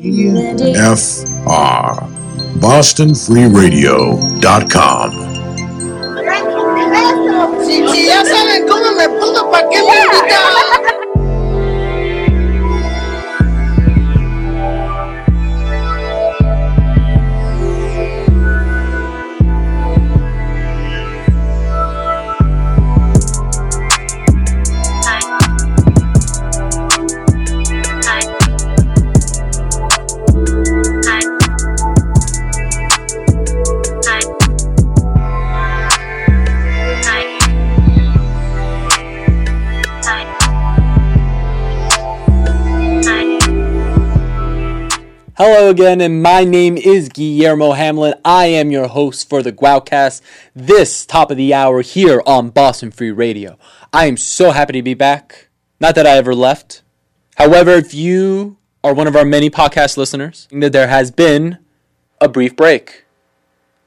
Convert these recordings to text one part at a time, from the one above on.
BFR, BostonFreeRadio.com. Si ya saben cómo me pongo, ¿para qué me invitan? Hello again, and my name is Guillermo Hamlin. I am your host for the GwowCast, this top of the hour here on Boston Free Radio. I am so happy to be back. Not that I ever left. However, if you are one of our many podcast listeners, that there has been a brief break.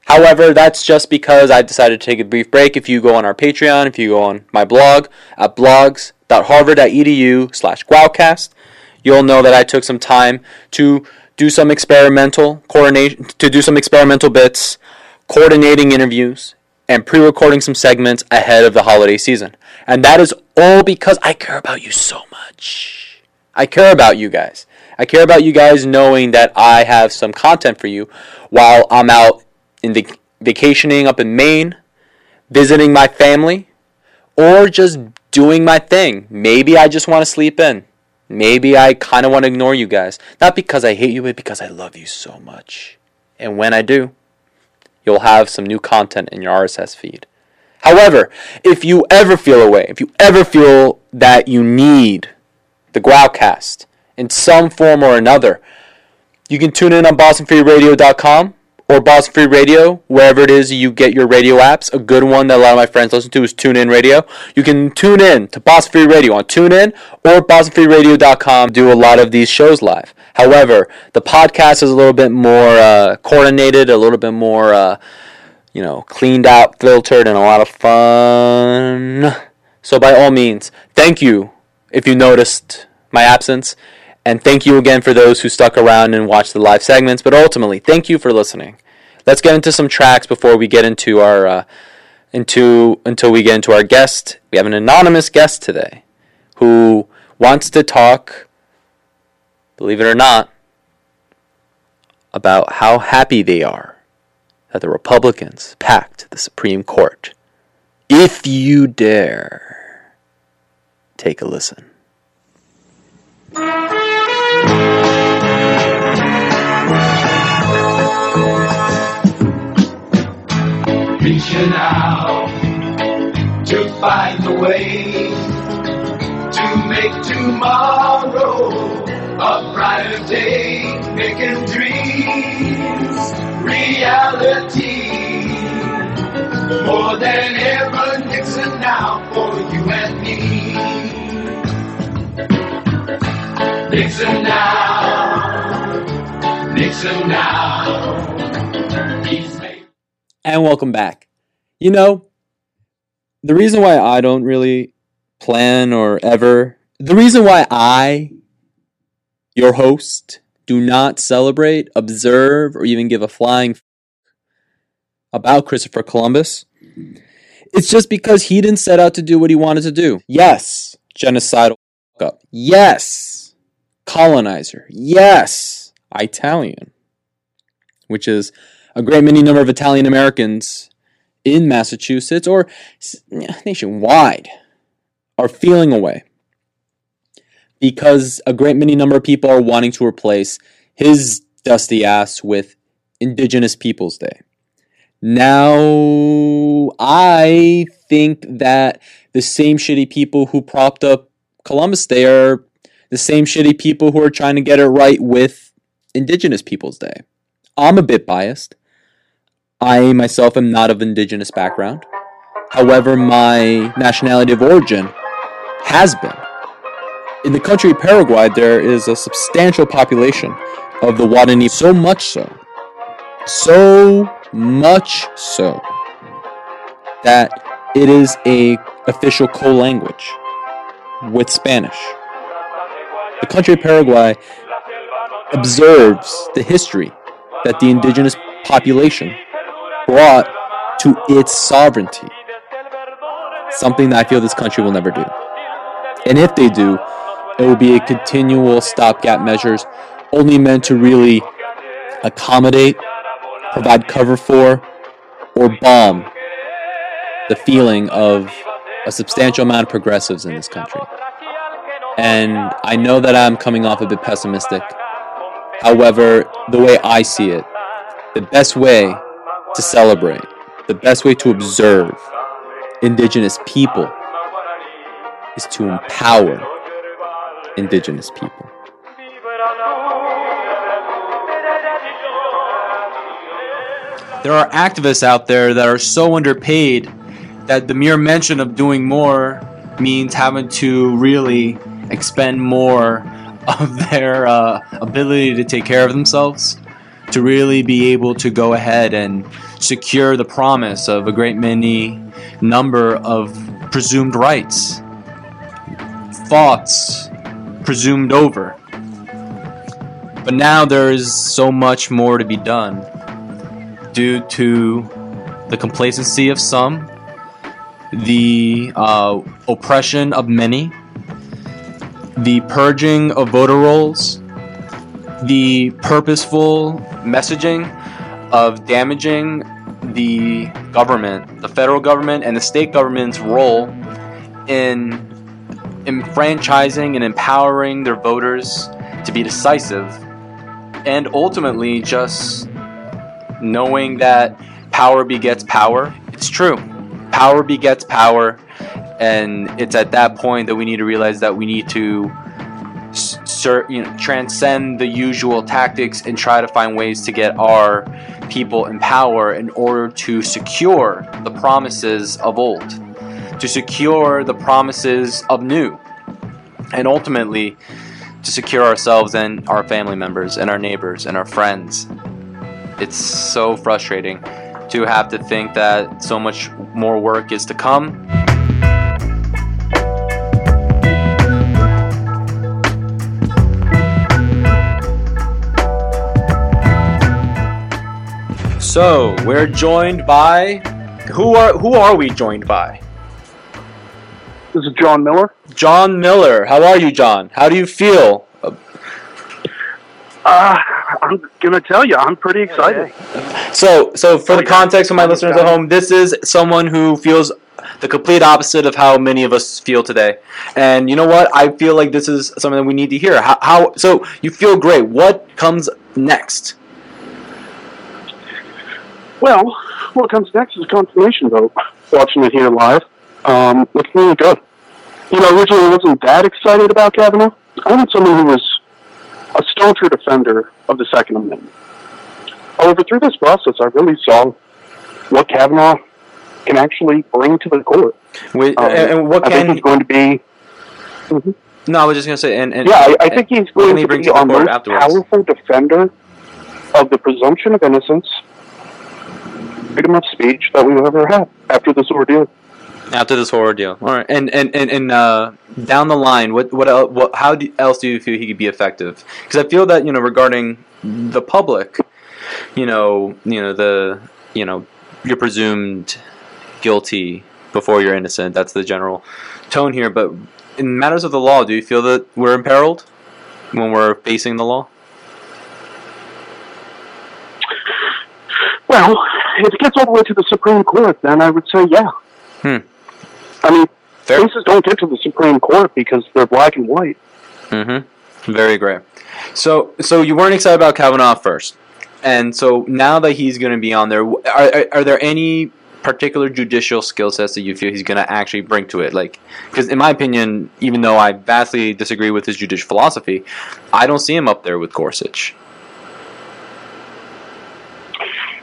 However, that's just because I decided to take a brief break. If you go on our Patreon, if you go on my blog at blogs.harvard.edu/GwowCast, you'll know that I took some time to do some experimental bits, coordinating interviews, and pre-recording some segments ahead of the holiday season. And that is all because I care about you so much. I care about you guys. I care about you guys knowing that I have some content for you while I'm out in vacationing up in Maine, visiting my family, or just doing my thing. Maybe I just want to sleep in. Maybe I kind of want to ignore you guys. Not because I hate you, but because I love you so much. And when I do, you'll have some new content in your RSS feed. However, if you ever feel a way, if you ever feel that you need the GwowCast in some form or another, you can tune in on BostonFreeRadio.com or Boston Free Radio, wherever it is you get your radio apps. A good one that a lot of my friends listen to is TuneIn Radio. You can tune in to Boston Free Radio on TuneIn or BostonFreeRadio.com. Do a lot of these shows live. However, the podcast is a little bit more coordinated, a little bit more, cleaned out, filtered, and a lot of fun. So by all means, thank you if you noticed my absence. And thank you again for those who stuck around and watched the live segments. But ultimately, thank you for listening. Let's get into some tracks before we get into our until we get into our guest. We have an anonymous guest today who wants to talk, believe it or not, about how happy they are that the Republicans packed the Supreme Court. If you dare, take a listen. Reaching out to find a way to make tomorrow a brighter day, making dreams reality. More than ever, Nixon now for you and me. Nixon now, Nixon now. He's made. And welcome back. You know, the reason why I don't really plan or ever... The reason why I, your host, do not celebrate, observe, or even give a flying f*** about Christopher Columbus, it's just because he didn't set out to do what he wanted to do. Yes, genocidal f***up. Yes, colonizer. Yes, Italian. Which is a great many number of Italian Americans in Massachusetts or nationwide are feeling a way because a great many number of people are wanting to replace his dusty ass with Indigenous Peoples Day. Now, I think that the same shitty people who propped up Columbus Day are the same shitty people who are trying to get it right with Indigenous Peoples Day. I'm a bit biased. I myself am not of indigenous background. However, my nationality of origin has been. In the country of Paraguay, there is a substantial population of the Guarani, so much so, that it is an official co-language with Spanish. The country of Paraguay observes the history that the indigenous population brought to its sovereignty, something that I feel this country will never do. And if they do, it will be a continual stopgap measures only meant to really accommodate, provide cover for, or bomb the feeling of a substantial amount of progressives in this country. And I know that I'm coming off a bit pessimistic. However, the way I see it, the best way to celebrate, the best way to observe indigenous people is to empower indigenous people. There are activists out there that are so underpaid that the mere mention of doing more means having to really expend more of their ability to take care of themselves, to really be able to go ahead and secure the promise of a great many number of presumed rights, thoughts presumed over. But now there is so much more to be done due to the complacency of some, the oppression of many, the purging of voter rolls, the purposeful messaging of damaging the government, the federal government and the state government's role in enfranchising and empowering their voters to be decisive, and ultimately just knowing that power begets power. It's true. Power begets power, and it's at that point that we need to realize that we need to transcend the usual tactics and try to find ways to get our people in power in order to secure the promises of old, to secure the promises of new, and ultimately to secure ourselves and our family members and our neighbors and our friends. It's so frustrating to have to think that so much more work is to come. So we're joined by who are we joined by? This is John Miller. John Miller, how are you, John? How do you feel? I'm gonna tell you, I'm pretty excited. So for the context of my listeners at home, this is someone who feels the complete opposite of how many of us feel today. And you know what? I feel like this is something that we need to hear. So you feel great. What comes next? Well, what comes next is a confirmation vote. Watching it here live, looking really good. You know, originally I wasn't that excited about Kavanaugh. I wanted someone who was a stauncher defender of the Second Amendment. However, through this process, I really saw what Kavanaugh can actually bring to the court. I think he's going to be... Mm-hmm. No, I was just going to say... I think he's going to be our most powerful defender of the presumption of innocence, freedom of speech that we've ever had after this ordeal. All right, and down the line, how else do you feel he could be effective? Because I feel that regarding the public, you're presumed guilty before you're innocent. That's the general tone here. But in matters of the law, do you feel that we're imperiled when we're facing the law? Well, if it gets all the way to the Supreme Court, then I would say yeah. I mean, cases don't get to the Supreme Court because they're black and white. Mm-hmm. Very great. So you weren't excited about Kavanaugh first, and so now that he's going to be on there, are there any particular judicial skill sets that you feel he's going to actually bring to it? Like, because in my opinion, even though I vastly disagree with his judicial philosophy, I don't see him up there with Gorsuch.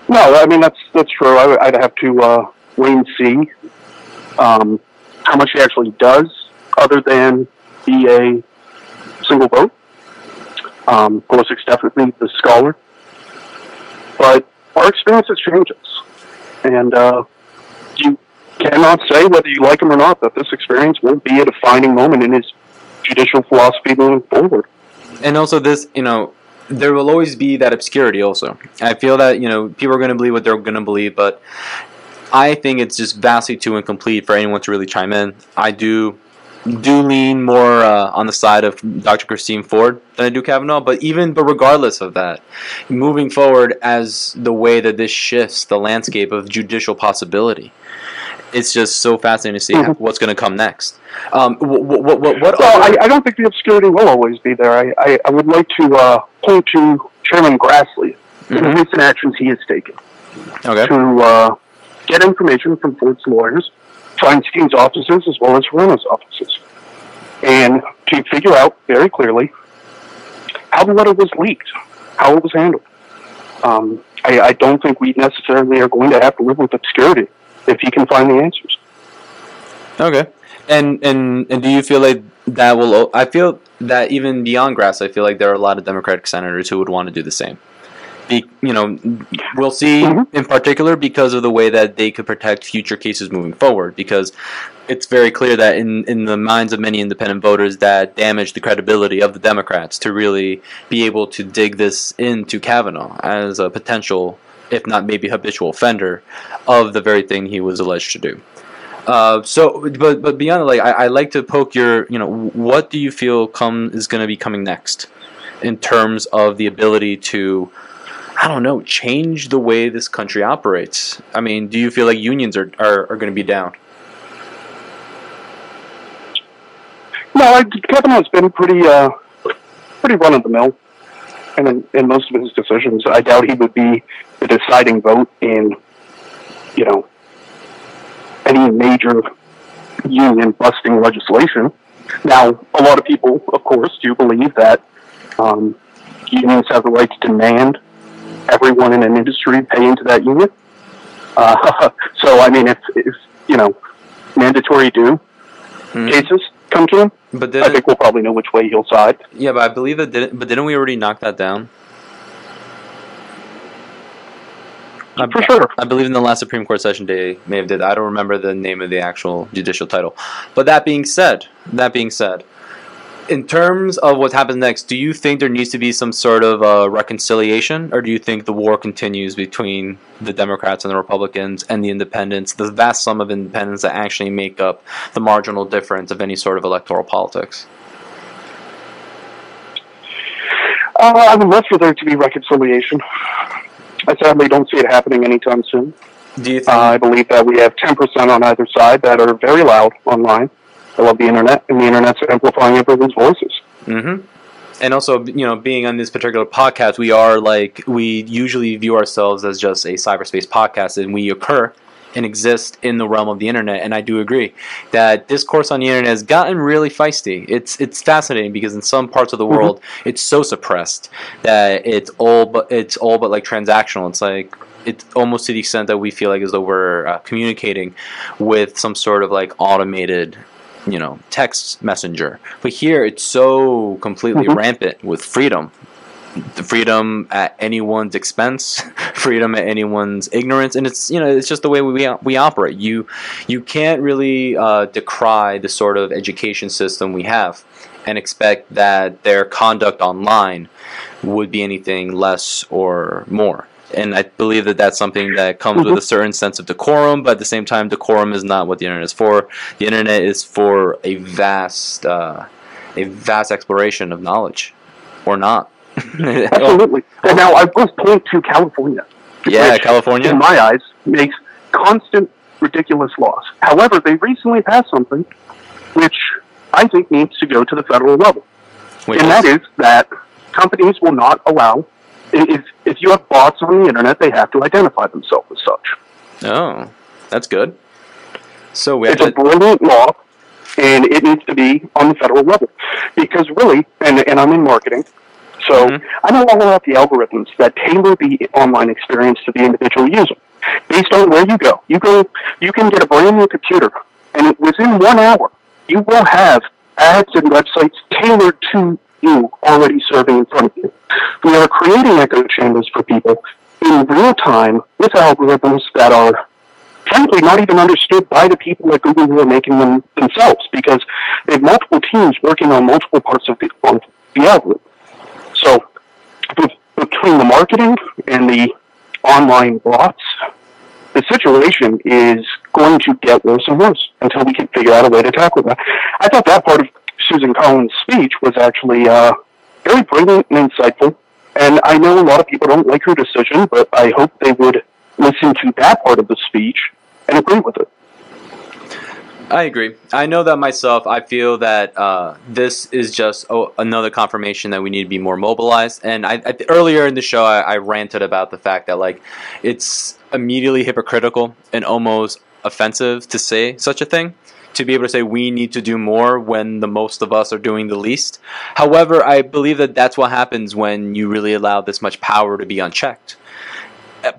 No, I mean that's true. I'd have to wait and see how much he actually does other than be a single vote. Gorsuch definitely the scholar. But our experiences changes. And you cannot say whether you like him or not that this experience will be a defining moment in his judicial philosophy going forward. And also this, there will always be that obscurity also. I feel that, you know, people are going to believe what they're going to believe, but I think it's just vastly too incomplete for anyone to really chime in. I do lean more on the side of Dr. Christine Ford than I do Kavanaugh, but regardless of that, moving forward as the way that this shifts the landscape of judicial possibility, it's just so fascinating to see what's going to come next. I don't think the obscurity will always be there. I would like to point to Chairman Grassley and the recent actions he has taken to get information from Ford's lawyers, Feinstein's offices, as well as Ramos' offices, and to figure out very clearly how the letter was leaked, how it was handled. I don't think we necessarily are going to have to live with obscurity if he can find the answers. Okay. And do you feel like that will... I feel that even beyond Grass, I feel like there are a lot of Democratic senators who would want to do the same. We'll see in particular because of the way that they could protect future cases moving forward, because it's very clear that in the minds of many independent voters that damaged the credibility of the Democrats to really be able to dig this into Kavanaugh as a potential, if not maybe habitual offender of the very thing he was alleged to do. But beyond, like, I like to poke your, what do you feel is going to be coming next in terms of the ability to, change the way this country operates? I mean, do you feel like unions are going to be down? No, Kavanaugh's been pretty run-of-the-mill in most of his decisions. I doubt he would be the deciding vote in, any major union-busting legislation. Now, a lot of people, of course, do believe that unions have the right to demand everyone in an industry pay into that union. If mandatory due cases come to him, but I think we'll probably know which way he'll side. Yeah, but I believe that didn't we already knock that down? For sure. I believe in the last Supreme Court session they may have did. I don't remember the name of the actual judicial title. But that being said, in terms of what happens next, do you think there needs to be some sort of reconciliation, or do you think the war continues between the Democrats and the Republicans and the independents, the vast sum of independents that actually make up the marginal difference of any sort of electoral politics? I would love for there to be reconciliation. I sadly don't see it happening anytime soon. Do you think? I believe that we have 10% on either side that are very loud online. I love the internet, and the internet's amplifying everyone's voices. Mm-hmm. And also, being on this particular podcast, we usually view ourselves as just a cyberspace podcast, and we occur and exist in the realm of the internet. And I do agree that discourse on the internet has gotten really feisty. It's fascinating because in some parts of the world, it's so suppressed that it's all but like transactional. It's like, it's almost to the extent that we feel like as though we're communicating with some sort of like automated text messenger. But here it's so completely rampant with freedom. The freedom at anyone's expense, freedom at anyone's ignorance, and it's just the way we operate. You can't really decry the sort of education system we have and expect that their conduct online would be anything less or more. And I believe that that's something that comes with a certain sense of decorum, but at the same time, decorum is not what the internet is for. The internet is for a vast exploration of knowledge, or not. Absolutely. And now I will point to California. Yeah, California. In my eyes, makes constant ridiculous laws. However, they recently passed something which I think needs to go to the federal level. That is that companies will not allow... If you have bots on the internet, they have to identify themselves as such. Oh, that's good. So it's a brilliant law, and it needs to be on the federal level. Because really, and I'm in marketing, so I know all about the algorithms that tailor the online experience to the individual user. Based on where you go, you can get a brand new computer, and within 1 hour, you will have ads and websites tailored to you already serving in front of you. We are creating echo chambers for people in real time with algorithms that are frankly not even understood by the people at Google who are making them themselves, because they have multiple teams working on multiple parts of the algorithm. So if we between the marketing and the online bots, the situation is going to get worse and worse until we can figure out a way to tackle that. I thought that part of Susan Collins' speech was actually very brilliant and insightful, and I know a lot of people don't like her decision, but I hope they would listen to that part of the speech and agree with it. I agree. I know that myself. I feel that this is just another confirmation that we need to be more mobilized. And earlier in the show, I ranted about the fact that it's immediately hypocritical and almost offensive to say such a thing, to be able to say we need to do more when the most of us are doing the least. However, I believe that that's what happens when you really allow this much power to be unchecked.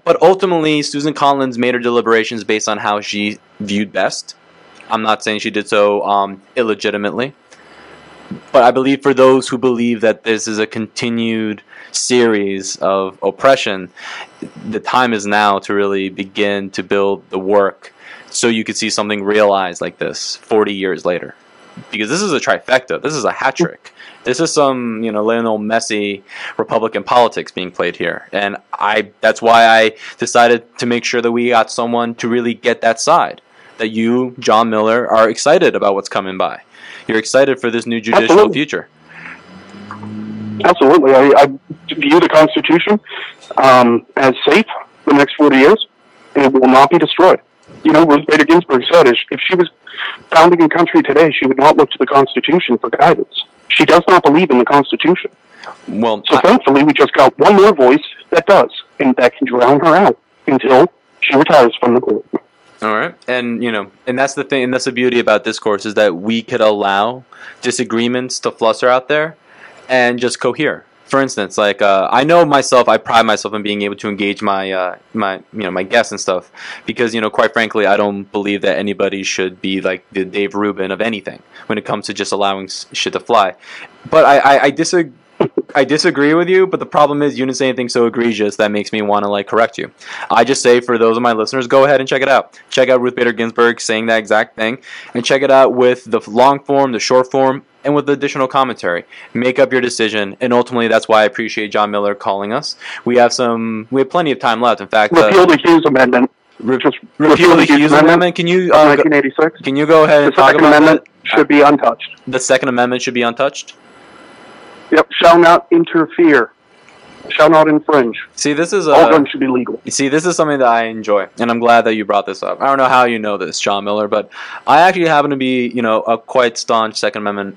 But ultimately, Susan Collins made her deliberations based on how she viewed best. I'm not saying she did so illegitimately, but I believe for those who believe that this is a continued series of oppression, the time is now to really begin to build the work so you could see something realized like this 40 years later. Because this is a trifecta. This is a hat trick. This is some, Lionel Messi Republican politics being played here. And that's why I decided to make sure that we got someone to really get that side. That you, John Miller, are excited about what's coming by. You're excited for this new judicial future. Absolutely. I view the Constitution as safe for the next 40 years, and it will not be destroyed. Ruth Bader Ginsburg said if she was founding a country today, she would not look to the Constitution for guidance. She does not believe in the Constitution. Well, so thankfully, we just got one more voice that does, and that can drown her out until she retires from the court. All right. And, and that's the thing. And that's the beauty about discourse is that we could allow disagreements to fluster out there and just cohere. For instance, I know myself, I pride myself on being able to engage my guests and stuff because, quite frankly, I don't believe that anybody should be like the Dave Rubin of anything when it comes to just allowing shit to fly. But I disagree with you, but the problem is you didn't say anything so egregious that makes me want to correct you. I just say for those of my listeners, go ahead and check it out. Check out Ruth Bader Ginsburg saying that exact thing, and check it out with the long form, the short form, and with the additional commentary. Make up your decision, and ultimately that's why I appreciate John Miller calling us. We have plenty of time left. In fact, repeal the Hughes Amendment. Repeal the Hughes Amendment. Can you 1986? Can you go ahead and talk about that? The Second Amendment should be untouched. The Second Amendment should be untouched. Yep, shall not interfere, shall not infringe. See, this is all guns should be legal. See, this is something that I enjoy, and I'm glad that you brought this up. I don't know how you know this, John Miller, but I actually happen to be, a quite staunch Second Amendment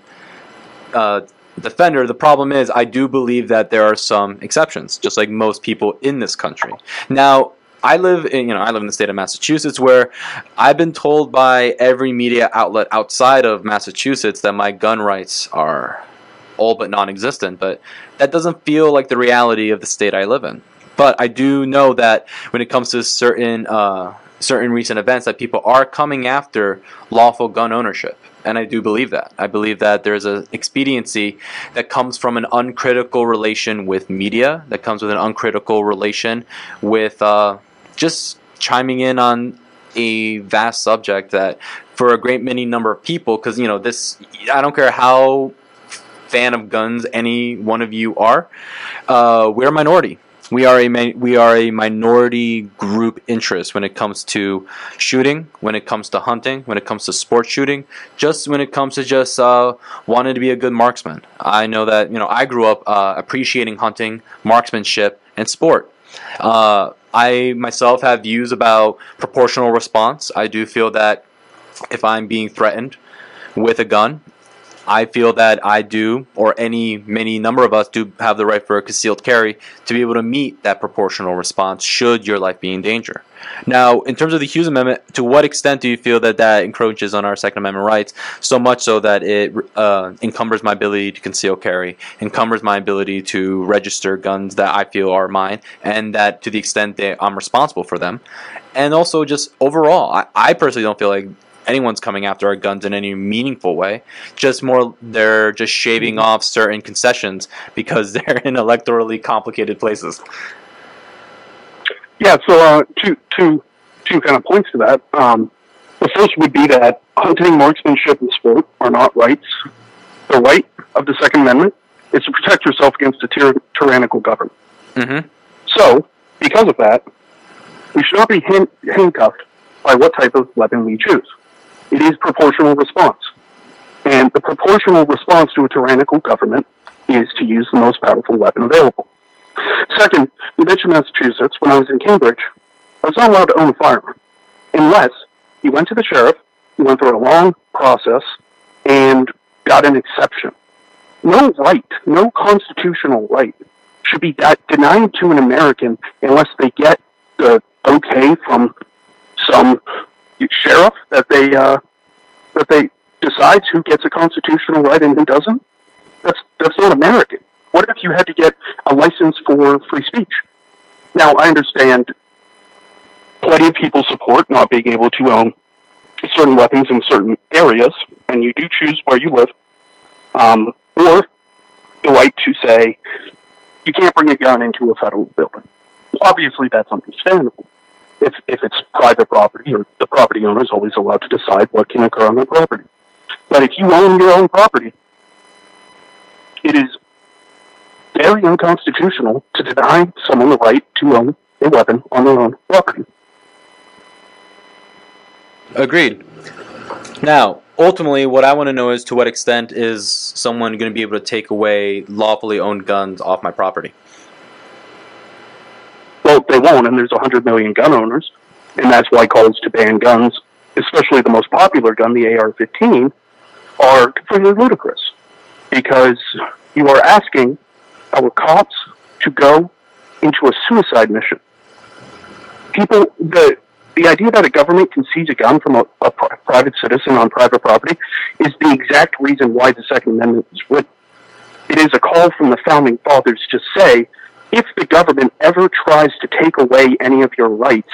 defender. The problem is, I do believe that there are some exceptions, just like most people in this country. Now, I live in the state of Massachusetts, where I've been told by every media outlet outside of Massachusetts that my gun rights are all but non-existent, but that doesn't feel like the reality of the state I live in. But I do know that when it comes to certain recent events, that people are coming after lawful gun ownership, and I do believe that. I believe that there's an expediency that comes from an uncritical relation with media, that comes with an uncritical relation with just chiming in on a vast subject that for a great many number of people, because, this, I don't care how fan of guns any one of you are, we're a minority. We are a minority group interest when it comes to shooting, when it comes to hunting, when it comes to sport shooting, just when it comes to just wanting to be a good marksman. I know that I grew up appreciating hunting, marksmanship, and sport. I myself have views about proportional response. I do feel that if I'm being threatened with a gun, I feel that I do, or many number of us do, have the right for a concealed carry to be able to meet that proportional response should your life be in danger. Now, in terms of the Hughes Amendment, to what extent do you feel that that encroaches on our Second Amendment rights, so much so that it encumbers my ability to conceal carry, encumbers my ability to register guns that I feel are mine, and that to the extent that I'm responsible for them? And also just overall, I personally don't feel like anyone's coming after our guns in any meaningful way. They're just shaving off certain concessions because they're in electorally complicated places. Yeah, so two kind of points to that. The first would be that hunting, marksmanship, and sport are not rights. The right of the Second Amendment is to protect yourself against a tyrannical government. Mm-hmm. So, because of that, we should not be handcuffed by what type of weapon we choose. It is proportional response. And the proportional response to a tyrannical government is to use the most powerful weapon available. Second, you mentioned Massachusetts. When I was in Cambridge, I was not allowed to own a firearm unless you went to the sheriff, you went through a long process, and got an exception. No right, no constitutional right should be denied to an American unless they get the okay from some sheriff that they decide who gets a constitutional right and who doesn't. That's not American. What if you had to get a license for free speech? Now, I understand plenty of people support not being able to own certain weapons in certain areas, and you do choose where you live, or the right to say you can't bring a gun into a federal building. Obviously, that's understandable. If it's private property, or the property owner is always allowed to decide what can occur on their property. But if you own your own property, it is very unconstitutional to deny someone the right to own a weapon on their own property. Agreed. Now, ultimately, what I want to know is to what extent is someone going to be able to take away lawfully owned guns off my property? Well, they won't, and there's 100 million gun owners, and that's why calls to ban guns, especially the most popular gun, the AR-15, are completely ludicrous, because you are asking our cops to go into a suicide mission. People, the idea that a government can seize a gun from a private citizen on private property is the exact reason why the Second Amendment was written. It is a call from the Founding Fathers to say, if the government ever tries to take away any of your rights,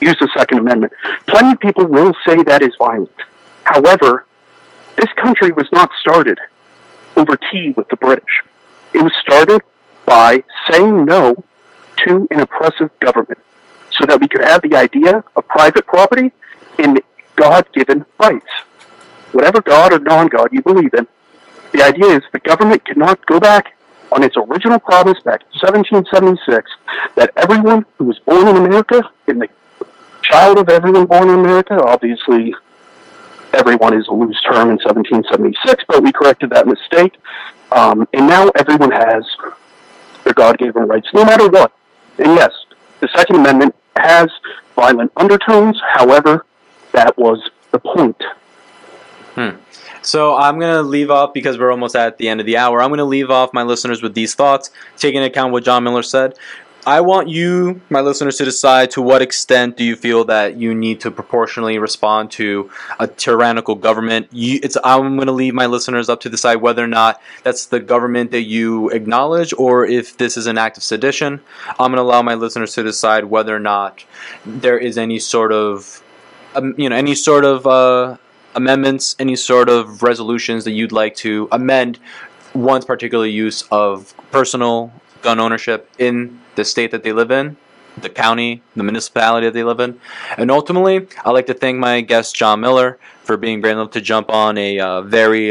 use the Second Amendment. Plenty of people will say that is violent. However, this country was not started over tea with the British. It was started by saying no to an oppressive government, so that we could have the idea of private property and God-given rights. Whatever God or non-God you believe in, the idea is the government cannot go back on its original promise back in 1776 that everyone who was born in America, and the child of everyone born in America, obviously everyone is a loose term in 1776, but we corrected that mistake, and now everyone has their God-given rights, no matter what. And yes, the Second Amendment has violent undertones, however, that was the point. So I'm going to leave off, because we're almost at the end of the hour, I'm going to leave off my listeners with these thoughts, taking into account what John Miller said. I want you, my listeners, to decide to what extent do you feel that you need to proportionally respond to a tyrannical government. I'm going to leave my listeners up to decide whether or not that's the government that you acknowledge or if this is an act of sedition. I'm going to allow my listeners to decide whether or not there is any sort of, any sort of amendments, any sort of resolutions that you'd like to amend one's particular use of personal gun ownership in the state that they live in, the county, the municipality that they live in. And ultimately, I'd like to thank my guest, John Miller, for being brave enough to jump on a we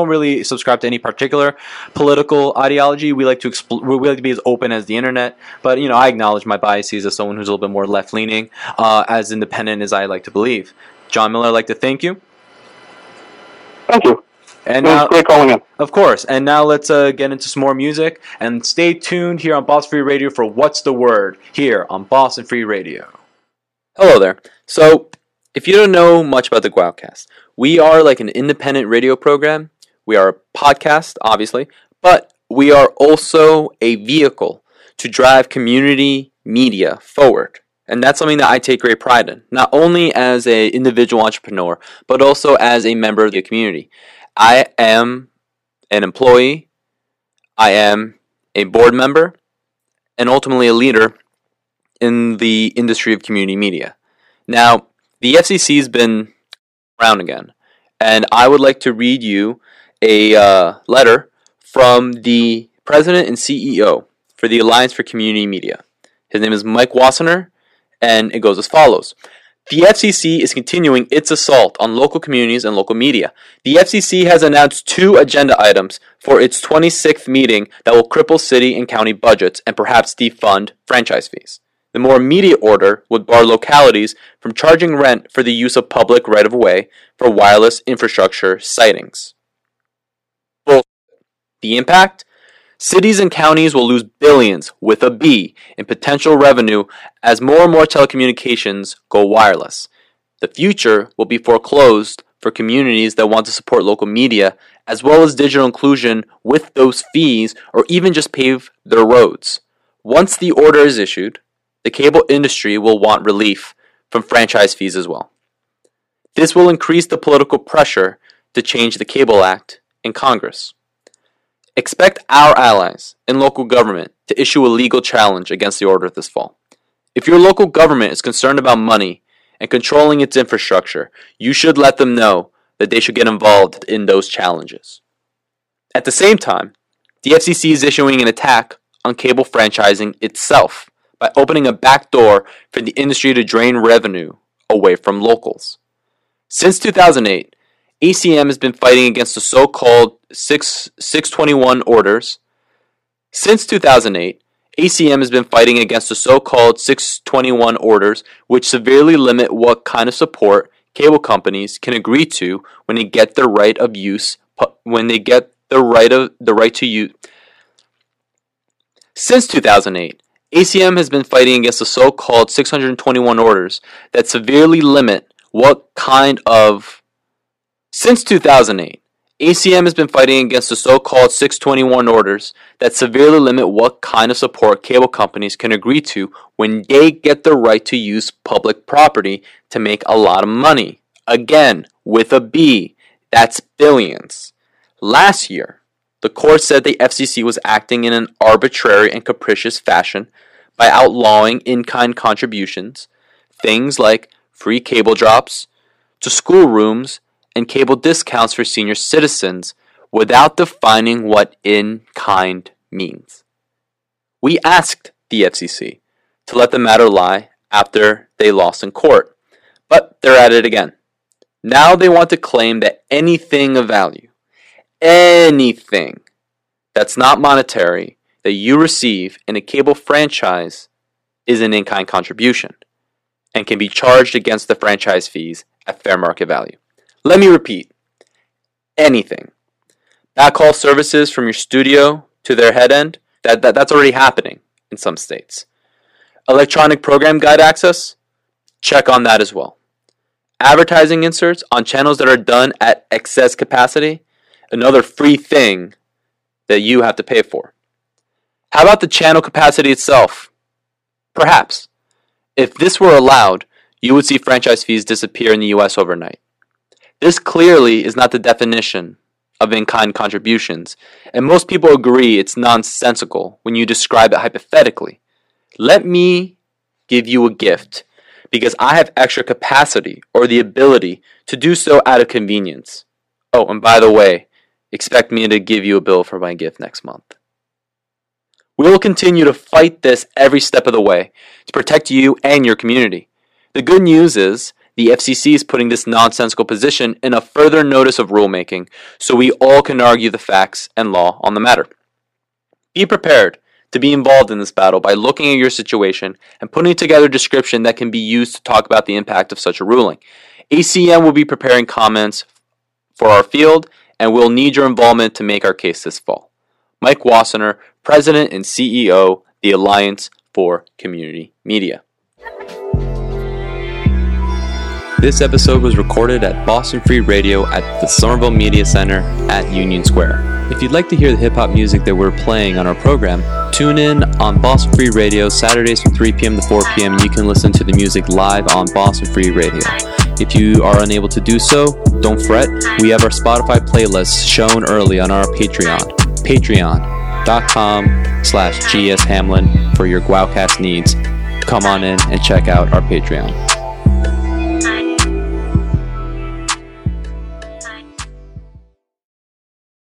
don't really subscribe to any particular political ideology. We like to be as open as the internet, but I acknowledge my biases as someone who's a little bit more left-leaning, as independent as I like to believe. John Miller, I'd like to thank you. Thank you. And it was great calling in. Of course. And now let's get into some more music. And stay tuned here on Boston Free Radio for What's the Word here on Boston Free Radio. Hello there. So, if you don't know much about the GwowCast, we are like an independent radio program. We are a podcast, obviously, but we are also a vehicle to drive community media forward. And that's something that I take great pride in, not only as an individual entrepreneur, but also as a member of the community. I am an employee, I am a board member, and ultimately a leader in the industry of community media. Now, the FCC has been around again, and I would like to read you a letter from the president and CEO for the Alliance for Community Media. His name is Mike Wassener, and it goes as follows. The FCC is continuing its assault on local communities and local media. The FCC has announced 2 agenda items for its 26th meeting that will cripple city and county budgets and perhaps defund franchise fees. The more immediate order would bar localities from charging rent for the use of public right-of-way for wireless infrastructure sightings. The impact? Cities and counties will lose billions, with a B, in potential revenue as more and more telecommunications go wireless. The future will be foreclosed for communities that want to support local media, as well as digital inclusion with those fees, or even just pave their roads. Once the order is issued, the cable industry will want relief from franchise fees as well. This will increase the political pressure to change the Cable Act in Congress. Expect our allies in local government to issue a legal challenge against the order this fall. If your local government is concerned about money and controlling its infrastructure, you should let them know that they should get involved in those challenges. At the same time, the FCC is issuing an attack on cable franchising itself by opening a back door for the industry to drain revenue away from locals. Since 2008, ACM has been fighting against the so-called 621 orders. Since 2008, ACM has been fighting against the so-called 621 orders, which severely limit what kind of support cable companies can agree to when they get the right of use Since 2008, ACM has been fighting against the so-called 621 orders that severely limit what kind of Since 2008, ACM has been fighting against the so-called 621 orders that severely limit what kind of support cable companies can agree to when they get the right to use public property to make a lot of money. Again, with a B, that's billions. Last year, the court said the FCC was acting in an arbitrary and capricious fashion by outlawing in-kind contributions, things like free cable drops to schoolrooms, and cable discounts for senior citizens without defining what in-kind means. We asked the FCC to let the matter lie after they lost in court, but they're at it again. Now they want to claim that anything of value, anything that's not monetary that you receive in a cable franchise is an in-kind contribution and can be charged against the franchise fees at fair market value. Let me repeat, anything. Backhaul services from your studio to their head end, that's already happening in some states. Electronic program guide access, check on that as well. Advertising inserts on channels that are done at excess capacity, another free thing that you have to pay for. How about the channel capacity itself? Perhaps. If this were allowed, you would see franchise fees disappear in the U.S. overnight. This clearly is not the definition of in-kind contributions, and most people agree it's nonsensical when you describe it hypothetically. Let me give you a gift because I have extra capacity or the ability to do so out of convenience. Oh, and by the way, expect me to give you a bill for my gift next month. We will continue to fight this every step of the way to protect you and your community. The good news is the FCC is putting this nonsensical position in a further notice of rulemaking, so we all can argue the facts and law on the matter. Be prepared to be involved in this battle by looking at your situation and putting together a description that can be used to talk about the impact of such a ruling. ACM will be preparing comments for our field, and we'll need your involvement to make our case this fall. Mike Wassener, President and CEO, the Alliance for Community Media. This episode was recorded at Boston Free Radio at the Somerville Media Center at Union Square. If you'd like to hear the hip-hop music that we're playing on our program, tune in on Boston Free Radio Saturdays from 3 p.m. to 4 p.m. You can listen to the music live on Boston Free Radio. If you are unable to do so, don't fret. We have our Spotify playlists shown early on our Patreon, patreon.com/GS Hamlin for your GwowCast needs. Come on in and check out our Patreon.